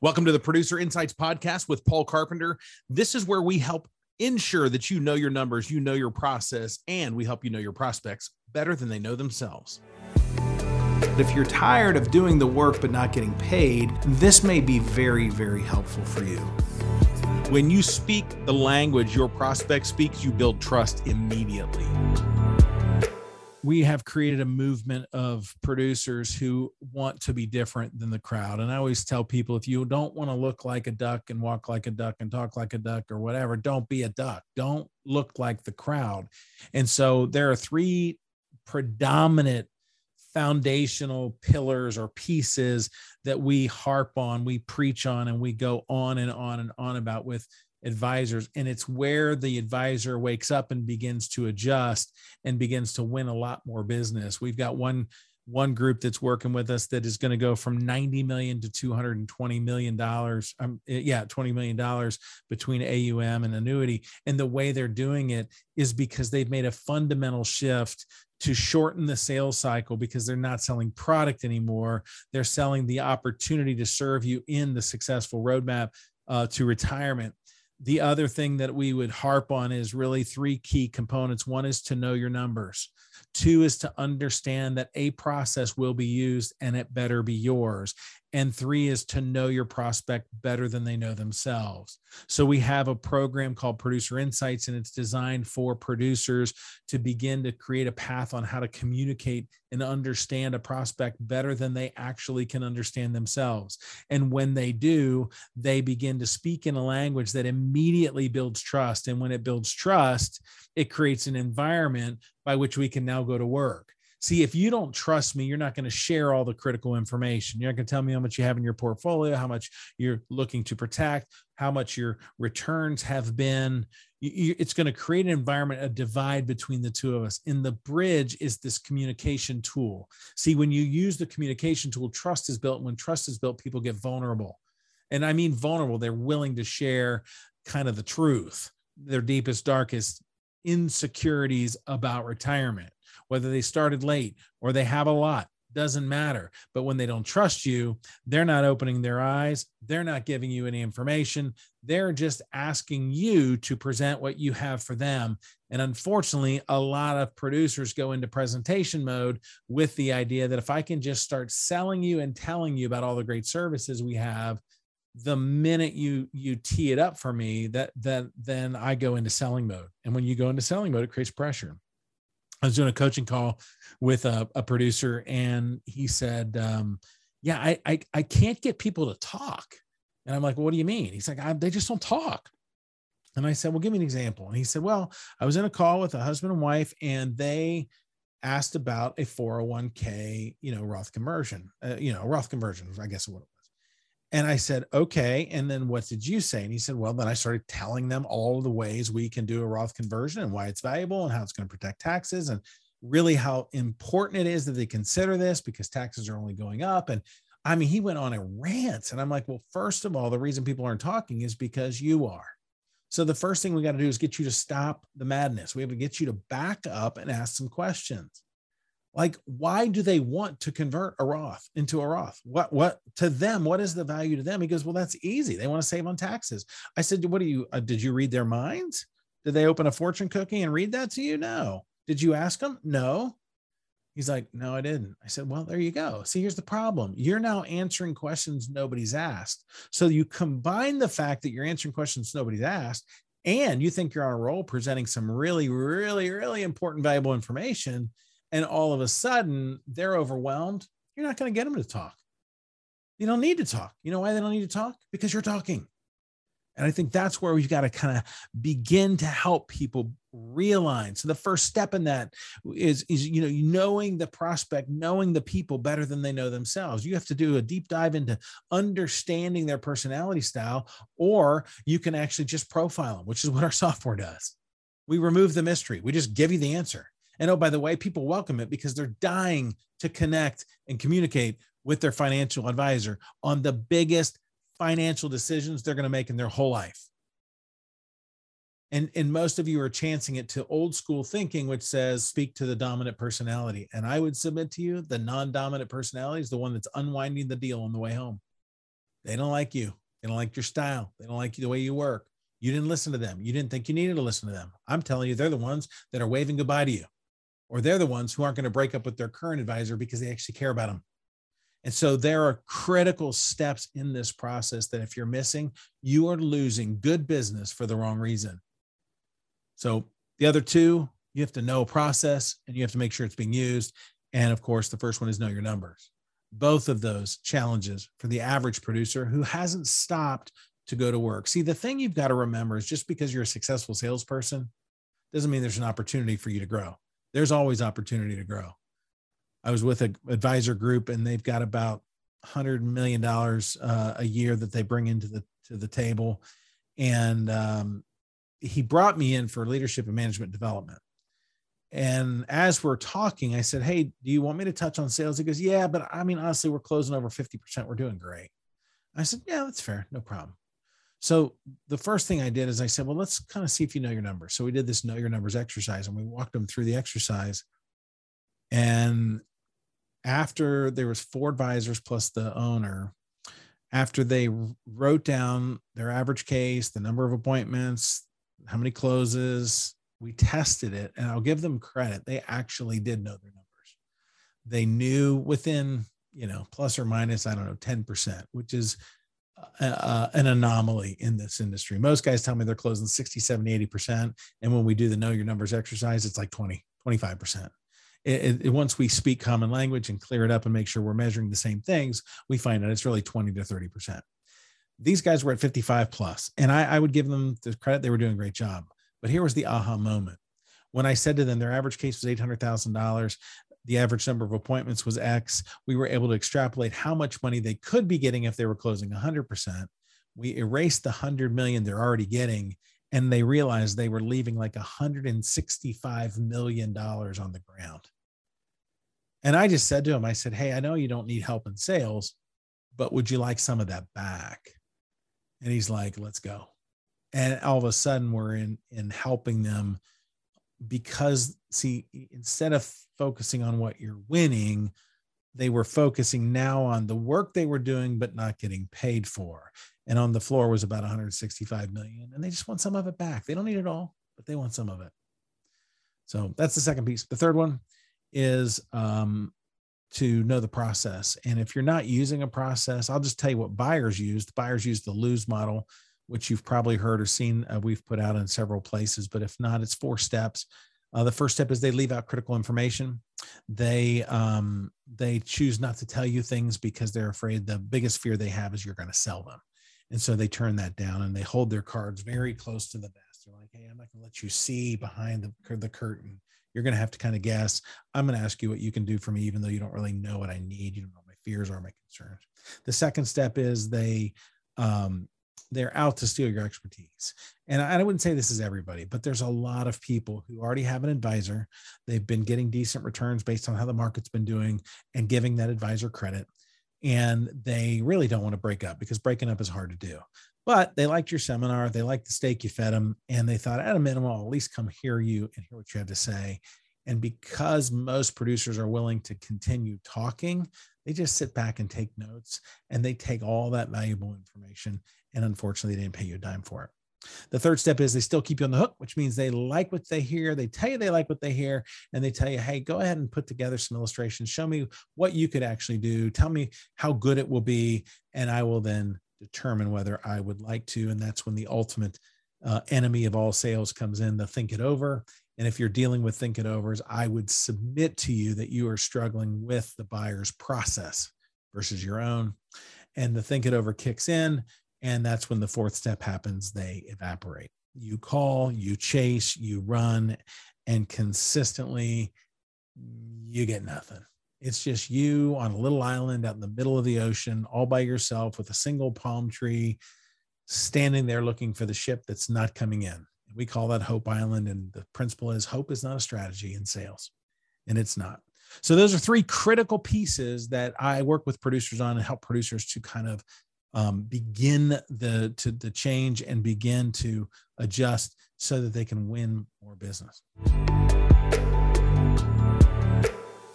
Welcome to the Producer Insights Podcast with Paul Carpenter. This is where we help ensure that you know your numbers, you know your process, and we help you know your prospects better than they know themselves. If you're tired of doing the work but not getting paid, this may be very, very helpful for you. When you speak the language your prospect speaks, you build trust immediately. We have created a movement of producers who want to be different than the crowd. And I always tell people, if you don't want to look like a duck and walk like a duck and talk like a duck or whatever, don't be a duck. Don't look like the crowd. And so there are three predominant foundational pillars or pieces that we harp on, we preach on, and we go on and on and on about with advisors. And it's where the advisor wakes up and begins to adjust and begins to win a lot more business. We've got one group that's working with us that is going to go from $90 million to $220 million. $20 million between AUM and annuity. And the way they're doing it is because they've made a fundamental shift to shorten the sales cycle, because they're not selling product anymore. They're selling the opportunity to serve you in the successful roadmap to retirement. The other thing that we would harp on is really three key components. One is to know your numbers. Two is to understand that a process will be used and it better be yours. And three is to know your prospect better than they know themselves. So we have a program called Producer Insights, and it's designed for producers to begin to create a path on how to communicate and understand a prospect better than they actually can understand themselves. And when they do, they begin to speak in a language that immediately builds trust. And when it builds trust, it creates an environment by which we can now go to work. See, if you don't trust me, you're not going to share all the critical information. You're not going to tell me how much you have in your portfolio, how much you're looking to protect, how much your returns have been. It's going to create an environment, a divide between the two of us. And the bridge is this communication tool. See, when you use the communication tool, trust is built. When trust is built, people get vulnerable. And I mean vulnerable. They're willing to share kind of the truth, their deepest, darkest insecurities about retirement. Whether they started late or they have a lot, doesn't matter. But when they don't trust you, they're not opening their eyes. They're not giving you any information. They're just asking you to present what you have for them. And unfortunately, a lot of producers go into presentation mode with the idea that if I can just start selling you and telling you about all the great services we have, the minute you tee it up for me, then I go into selling mode. And when you go into selling mode, it creates pressure. I was doing a coaching call with a producer, and he said, I can't get people to talk. And I'm like, well, what do you mean? He's like, they just don't talk. And I said, well, give me an example. And he said, well, I was in a call with a husband and wife, and they asked about a 401k, Roth conversion, Roth conversion, I guess what it was. And I said, okay. And then what did you say? And he said, well, then I started telling them all the ways we can do a Roth conversion and why it's valuable and how it's going to protect taxes and really how important it is that they consider this because taxes are only going up. And I mean, he went on a rant, and I'm like, well, first of all, the reason people aren't talking is because you are. So the first thing we got to do is get you to stop the madness. We have to get you to back up and ask some questions. Like, why do they want to convert a Roth into a Roth? What to them, what is the value to them? He goes, well, that's easy. They want to save on taxes. I said, did you read their minds? Did they open a fortune cookie and read that to you? No. Did you ask them? No. He's like, no, I didn't. I said, well, there you go. See, here's the problem. You're now answering questions nobody's asked. So you combine the fact that you're answering questions nobody's asked, and you think you're on a roll presenting some really, really, really important, valuable information. And all of a sudden they're overwhelmed. You're not going to get them to talk. You don't need to talk. You know why they don't need to talk? Because you're talking. And I think that's where we've got to kind of begin to help people realign. So the first step in that is knowing the prospect, knowing the people better than they know themselves. You have to do a deep dive into understanding their personality style, or you can actually just profile them, which is what our software does. We remove the mystery. We just give you the answer. And oh, by the way, people welcome it because they're dying to connect and communicate with their financial advisor on the biggest financial decisions they're going to make in their whole life. And most of you are chancing it to old school thinking, which says, speak to the dominant personality. And I would submit to you, the non-dominant personality is the one that's unwinding the deal on the way home. They don't like you. They don't like your style. They don't like the way you work. You didn't listen to them. You didn't think you needed to listen to them. I'm telling you, they're the ones that are waving goodbye to you, or they're the ones who aren't going to break up with their current advisor because they actually care about them. And so there are critical steps in this process that if you're missing, you are losing good business for the wrong reason. So the other two, you have to know process and you have to make sure it's being used. And of course, the first one is know your numbers. Both of those challenges for the average producer who hasn't stopped to go to work. See, the thing you've got to remember is just because you're a successful salesperson doesn't mean there's an opportunity for you to grow. There's always opportunity to grow. I was with an advisor group and they've got about $100 million a year that they bring into the table. And he brought me in for leadership and management development. And as we're talking, I said, hey, do you want me to touch on sales? He goes, yeah, but I mean, honestly, we're closing over 50%. We're doing great. I said, yeah, that's fair. No problem. So the first thing I did is I said, well, let's kind of see if you know your numbers. So we did this know your numbers exercise and we walked them through the exercise. And after there was four advisors plus the owner, after they wrote down their average case, the number of appointments, how many closes, we tested it. And I'll give them credit. They actually did know their numbers. They knew within, plus or minus, 10%, which is an anomaly in this industry. Most guys tell me they're closing 60, 70, 80%. And when we do the know your numbers exercise, it's like 20, 25%. Once we speak common language and clear it up and make sure we're measuring the same things, we find out it's really 20 to 30%. These guys were at 55 plus, and I would give them the credit. They were doing a great job. But here was the aha moment. When I said to them, their average case was $800,000. The average number of appointments was X. We were able to extrapolate how much money they could be getting if they were closing 100%. We erased the 100 million they're already getting. And they realized they were leaving like $165 million on the ground. And I just said to him, I said, hey, I know you don't need help in sales, but would you like some of that back? And he's like, let's go. And all of a sudden we're in helping them because, see, instead of focusing on what you're winning, they were focusing now on the work they were doing, but not getting paid for. And on the floor was about 165 million. And they just want some of it back. They don't need it all, but they want some of it. So that's the second piece. The third one is to know the process. And if you're not using a process, I'll just tell you what buyers used. Buyers use the LOSE model, which you've probably heard or seen. We've put out in several places, but if not, it's 4 steps. The first step is they leave out critical information. They choose not to tell you things because they're afraid. The biggest fear they have is you're going to sell them. And so they turn that down and they hold their cards very close to the vest. They're like, hey, I'm not going to let you see behind the curtain. You're going to have to kind of guess. I'm going to ask you what you can do for me, even though you don't really know what I need. You don't know what my fears are, my concerns. The second step is they're out to steal your expertise. And I wouldn't say this is everybody, but there's a lot of people who already have an advisor. They've been getting decent returns based on how the market's been doing and giving that advisor credit. And they really don't want to break up because breaking up is hard to do. But they liked your seminar. They liked the steak you fed them. And they thought, at a minimum, I'll at least come hear you and hear what you have to say. And because most producers are willing to continue talking, they just sit back and take notes. And they take all that valuable information. And unfortunately, they didn't pay you a dime for it. The third step is they still keep you on the hook, which means they like what they hear. They tell you they like what they hear, and they tell you, hey, go ahead and put together some illustrations. Show me what you could actually do. Tell me how good it will be, and I will then determine whether I would like to. And that's when the ultimate enemy of all sales comes in, the think it over. And if you're dealing with think it overs, I would submit to you that you are struggling with the buyer's process versus your own. And the think it over kicks in. And that's when the fourth step happens. They evaporate. You call, you chase, you run, and consistently you get nothing. It's just you on a little island out in the middle of the ocean, all by yourself with a single palm tree, standing there looking for the ship that's not coming in. We call that Hope Island. And the principle is hope is not a strategy in sales, and it's not. So those are 3 critical pieces that I work with producers on and help producers to kind of begin the change and begin to adjust so that they can win more business.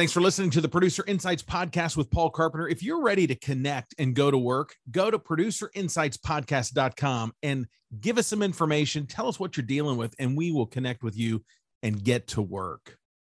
Thanks for listening to the Producer Insights Podcast with Paul Carpenter. If you're ready to connect and go to work, go to producerinsightspodcast.com and give us some information. Tell us what you're dealing with, and we will connect with you and get to work.